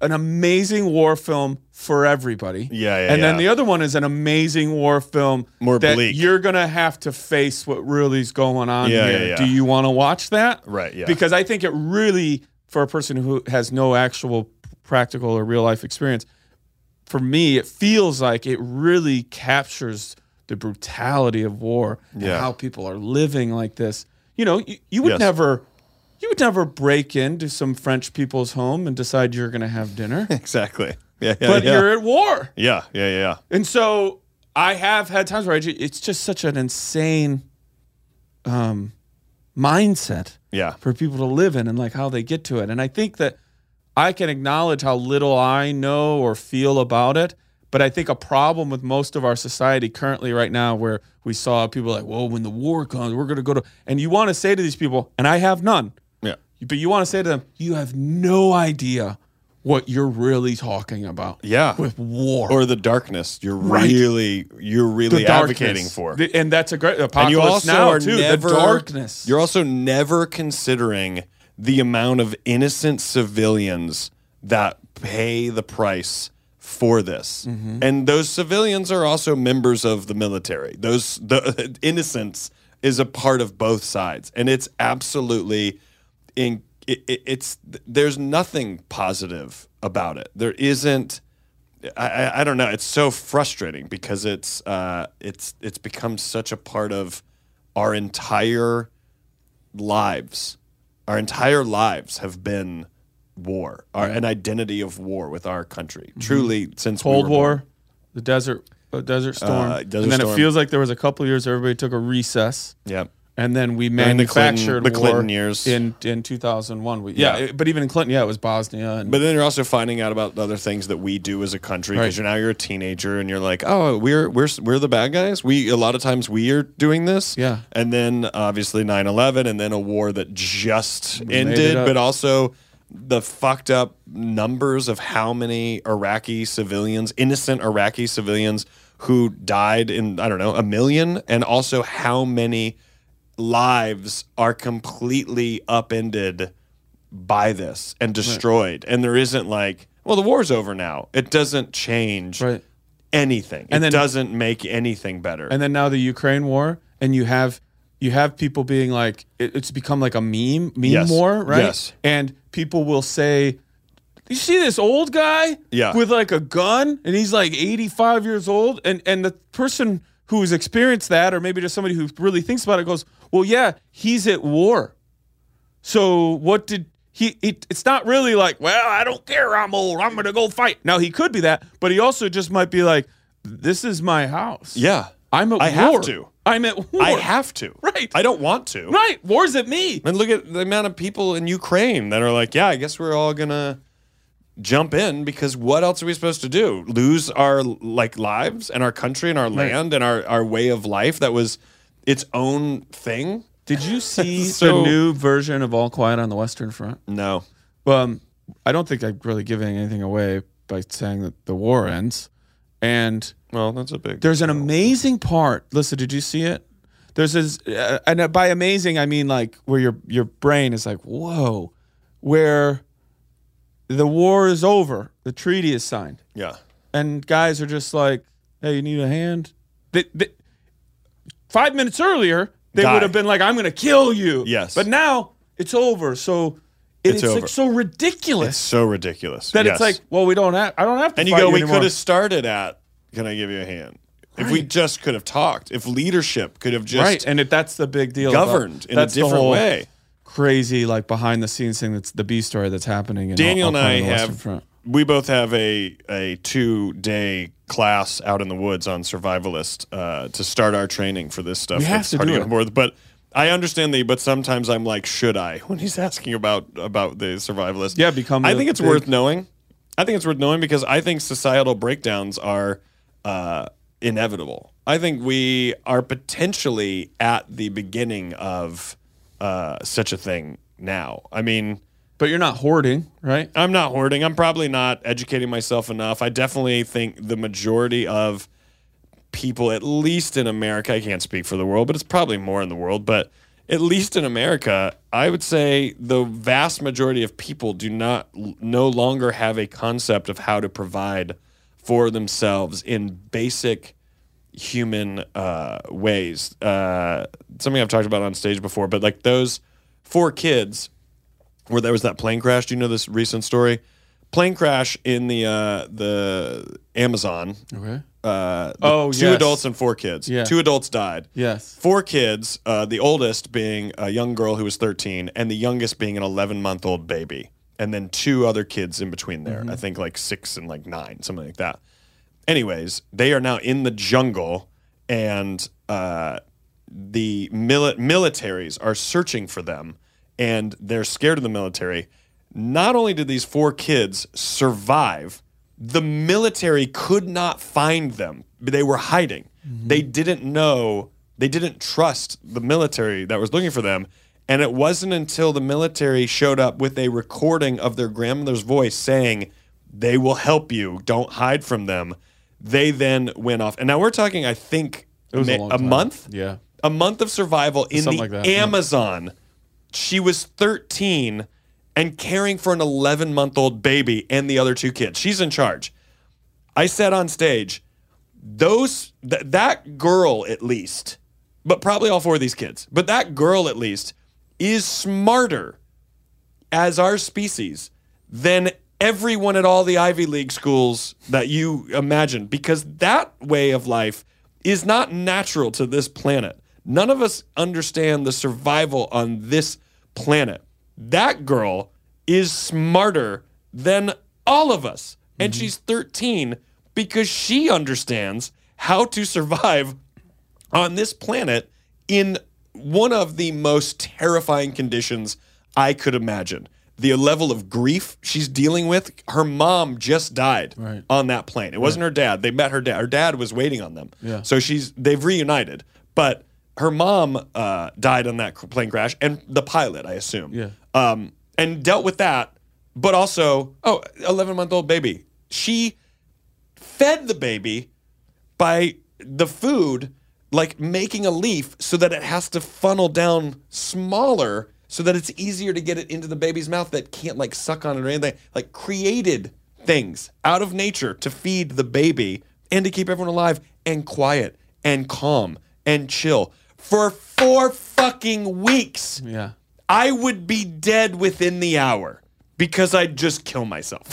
an amazing war film for everybody. Yeah, yeah, And yeah. then the other one is an amazing war film More that bleak. You're going to have to face what really's going on yeah, here. Yeah, yeah. Do you want to watch that? Right, yeah. Because I think it really, for a person who has no actual practical or real-life experience, for me, it feels like it really captures the brutality of war and yeah. how people are living like this. You know, you, you would yes. never... You would never break into some French people's home and decide you're going to have dinner. Exactly. Yeah, yeah, but yeah. you're at war. Yeah, yeah, yeah. And so I have had times where I just, it's just such an insane um, mindset yeah. for people to live in and like how they get to it. And I think that I can acknowledge how little I know or feel about it. But I think a problem with most of our society currently right now where we saw people like, well, when the war comes, we're going to go to... And you want to say to these people, and I have none, but you want to say to them, you have no idea what you're really talking about. Yeah. With war. Or the darkness you're right. really you're really advocating for. The, and that's a great apocalypse and you also now, are too. Never, the darkness. You're also never considering the amount of innocent civilians that pay the price for this. Mm-hmm. And those civilians are also members of the military. Those the innocence is a part of both sides. And it's absolutely... In, it, it, it's there's nothing positive about it. There isn't. I, I, I don't know. It's so frustrating because it's uh, it's it's become such a part of our entire lives. Our entire lives have been war, our, an identity of war with our country. Mm-hmm. Truly, since Cold we were War, born. the desert, uh, desert storm, uh, desert and then storm. It feels like there was a couple of years everybody took a recess. Yeah. And then we manufactured the Clinton, the Clinton years in in two thousand one. We, yeah, yeah. It, but even in Clinton, yeah, it was Bosnia. And, but then you're also finding out about the other things that we do as a country because right. now you're a teenager and you're like, oh, we're we're we're the bad guys. We a lot of times we are doing this. Yeah, and then obviously nine eleven, and then a war that just we ended, but also the fucked up numbers of how many Iraqi civilians, innocent Iraqi civilians, who died in I don't know a million, and also how many lives are completely upended by this and destroyed. Right. And there isn't like, well, the war's over now. It doesn't change right. anything. And it then, doesn't make anything better. And then now the Ukraine war, and you have you have people being like, it, it's become like a meme, meme yes. war, right? Yes. And people will say, you see this old guy yeah. with like a gun, and he's like eighty-five years old, and, and the person who's experienced that, or maybe just somebody who really thinks about it, goes, well, yeah, he's at war. So what did he, it, it's not really like, well, I don't care, I'm old, I'm going to go fight. Now, he could be that, but he also just might be like, this is my house. Yeah. I'm at I war. I have to. I'm at war. I have to. Right. I don't want to. Right. War's at me. And look at the amount of people in Ukraine that are like, yeah, I guess we're all going to jump in because what else are we supposed to do? Lose our like lives and our country and our land and our, our way of life that was its own thing? Did you see so, the new version of All Quiet on the Western Front? No. Well, um, I don't think I'm really giving anything away by saying that the war ends. And well, that's a big. There's an amazing part. Listen, did you see it? There's this, uh, and by amazing I mean like where your your brain is like whoa, where. The war is over. The treaty is signed. Yeah. And guys are just like, hey, you need a hand? They, they, five minutes earlier, they Die. would have been like, I'm going to kill you. Yes. But now it's over. So it, it's, it's over. Like so ridiculous. It's so ridiculous. That yes. it's like, well, we don't have, I don't have to and fight you go, you anymore. And you go, we could have started at, can I give you a hand? Right. If we just could have talked. If leadership could have just. Right. And if that's the big deal. Governed about, in a different whole, way. Crazy, like behind the scenes thing. That's the B story that's happening. In Daniel all, all and I have, front. we both have a a two day class out in the woods on survivalist uh, to start our training for this stuff. We have it's to hard do to get it. Board, but I understand the, but sometimes I'm like, should I? When he's asking about about the survivalist. Yeah, become. I think it's big. worth knowing. I think it's worth knowing because I think societal breakdowns are uh, inevitable. I think we are potentially at the beginning of uh, such a thing now. I mean... But you're not hoarding, right? I'm not hoarding. I'm probably not educating myself enough. I definitely think the majority of people, at least in America, I can't speak for the world, but it's probably more in the world, but at least in America, I would say the vast majority of people do not no longer have a concept of how to provide for themselves in basic human uh, ways. Uh, something I've talked about on stage before, but like those four kids... where there was that plane crash. Do you know this recent story? Plane crash in the uh, the Amazon. Okay. Uh, the oh, two yes. adults and four kids. Yeah. Two adults died. Yes. Four kids, uh, the oldest being a young girl who was thirteen, and the youngest being an eleven-month-old baby, and then two other kids in between there. Mm-hmm. I think like six and like nine, something like that. Anyways, they are now in the jungle, and uh, the mili- militaries are searching for them. And they're scared of the military. Not only did these four kids survive, the military could not find them. They were hiding. Mm-hmm. They didn't know, they didn't trust the military that was looking for them. And it wasn't until the military showed up with a recording of their grandmother's voice saying, "They will help you, don't hide from them." They then went off. And now we're talking, I think, it was ma- a, long time. a month? Yeah. A month of survival in Something the like that. Amazon. Yeah. She was thirteen and caring for an eleven-month-old baby and the other two kids. She's in charge. I said on stage, those th- that girl at least, but probably all four of these kids, but that girl at least is smarter as our species than everyone at all the Ivy League schools that you imagine, because that way of life is not natural to this planet. None of us understand the survival on this planet. That girl is smarter than all of us. And mm-hmm. she's thirteen because she understands how to survive on this planet in one of the most terrifying conditions I could imagine. The level of grief she's dealing with. Her mom just died right. on that plane. It right. wasn't her dad. They met her dad. Her dad was waiting on them. Yeah. So she's they've reunited. But... her mom uh, died on that plane crash, and the pilot, I assume, yeah. um, and dealt with that, but also, oh, eleven-month-old baby. She fed the baby by the food, like making a leaf so that it has to funnel down smaller so that it's easier to get it into the baby's mouth that can't, like, suck on it or anything. Like, created things out of nature to feed the baby and to keep everyone alive and quiet and calm and chill. For four fucking weeks, yeah, I would be dead within the hour because I'd just kill myself.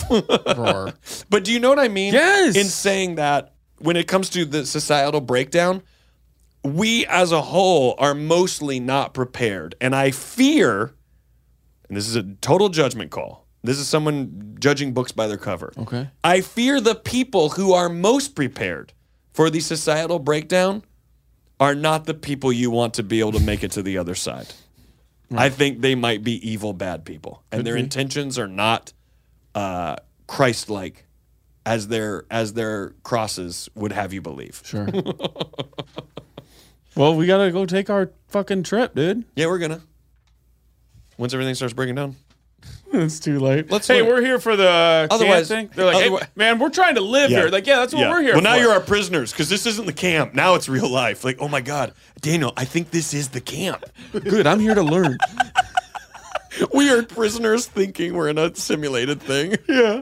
But do you know what I mean? Yes. In saying that, when it comes to the societal breakdown, we as a whole are mostly not prepared. And I fear, and this is a total judgment call, this is someone judging books by their cover. Okay. I fear the people who are most prepared for the societal breakdown are not the people you want to be able to make it to the other side. Right. I think they might be evil, bad people, and Could their be. intentions are not uh, Christ-like as their as their crosses would have you believe. Sure. Well, we gotta go take our fucking trip, dude. Yeah, we're gonna. Once everything starts breaking down. It's too late. Let's hey, learn. We're here for the Otherwise, camp thing. They're like, otherwise, hey, man, we're trying to live yeah. here. Like, yeah, that's what yeah. we're here well, for. Well, now you're our prisoners because this isn't the camp. Now it's real life. Like, oh, my God. Daniel, I think this is the camp. Good. I'm here to learn. We are prisoners thinking we're in a simulated thing. Yeah.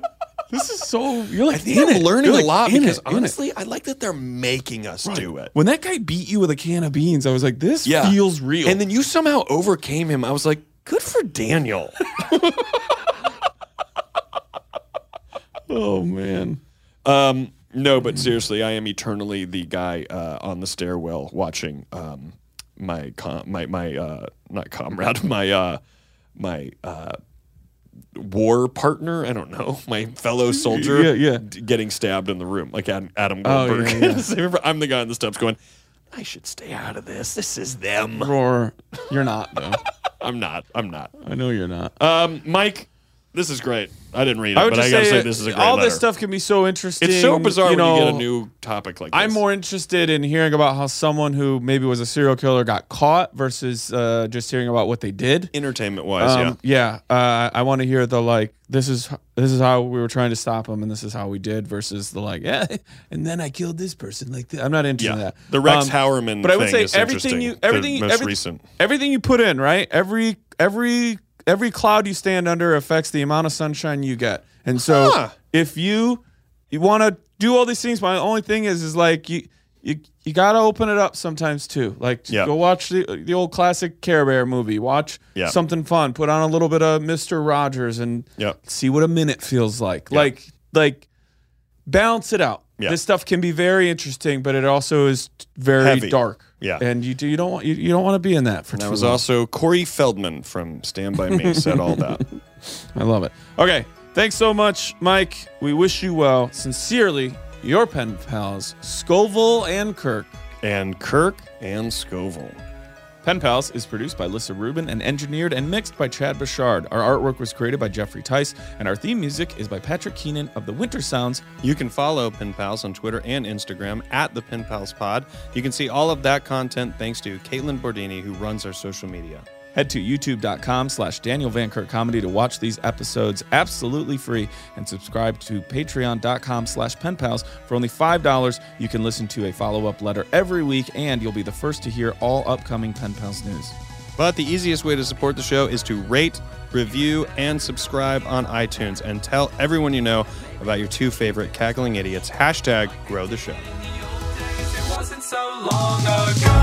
This is so... You're like, I think I'm learning like, a lot because, it, honestly, I like that they're making us right. do it. When that guy beat you with a can of beans, I was like, this yeah. feels real. And then you somehow overcame him. I was like, good for Daniel. Oh, man. Um, no, but seriously, I am eternally the guy uh, on the stairwell watching um, my com- my my uh, not comrade, my uh, my uh, war partner. I don't know, my fellow soldier yeah, yeah. D- getting stabbed in the room, like Adam, Adam Goldberg. Oh, yeah, yeah. I'm the guy on the steps going, I should stay out of this. This is them. Roar, you're not, though. I'm not. I'm not. I know you're not. Um, Mike, this is great. I didn't read it, I but I got to say this is a great All letter. This stuff can be so interesting. It's so bizarre you when know, you get a new topic like this. I'm more interested in hearing about how someone who maybe was a serial killer got caught versus uh, just hearing about what they did. Entertainment-wise, um, yeah. Yeah. Uh, I want to hear the, like, this is this is how we were trying to stop him and this is how we did versus the, like, yeah, and then I killed this person. Like, th I'm not into yeah. that. The Rex um, Howerman but thing I would say is everything you, everything, most every, recent. Everything you put in, right? Every Every... Every cloud you stand under affects the amount of sunshine you get. And so huh. if you you want to do all these things, my only thing is is like you you you got to open it up sometimes too. Like yeah. go watch the the old classic Care Bear movie, watch yeah. something fun, put on a little bit of Mister Rogers and yeah. see what a minute feels like. Yeah. Like like balance it out. Yeah. This stuff can be very interesting, but it also is very heavy. Dark. Yeah, and you do you don't want you, you don't want to be in that for. And that too was long. Also Corey Feldman from Stand By Me said all that. I love it. Okay, thanks so much, Mike. We wish you well. Sincerely, your pen pals, Scovel and Kirk, and Kirk and Scovel. Pen Pals is produced by Lissa Rubin and engineered and mixed by Chad Bouchard. Our artwork was created by Jeffrey Tice, and our theme music is by Patrick Keenan of The Winter Sounds. You can follow Pen Pals on Twitter and Instagram at The Pen Pals Pod. You can see all of that content thanks to Caitlin Bordini, who runs our social media. Head to youtube.com slash Daniel Van Kirk Comedy to watch these episodes absolutely free and subscribe to patreon.com slash Pen Pals. For only five dollars, you can listen to a follow-up letter every week, and you'll be the first to hear all upcoming Pen Pals news. But the easiest way to support the show is to rate, review, and subscribe on iTunes, and tell everyone you know about your two favorite cackling idiots. Hashtag grow the show. It wasn't so long ago.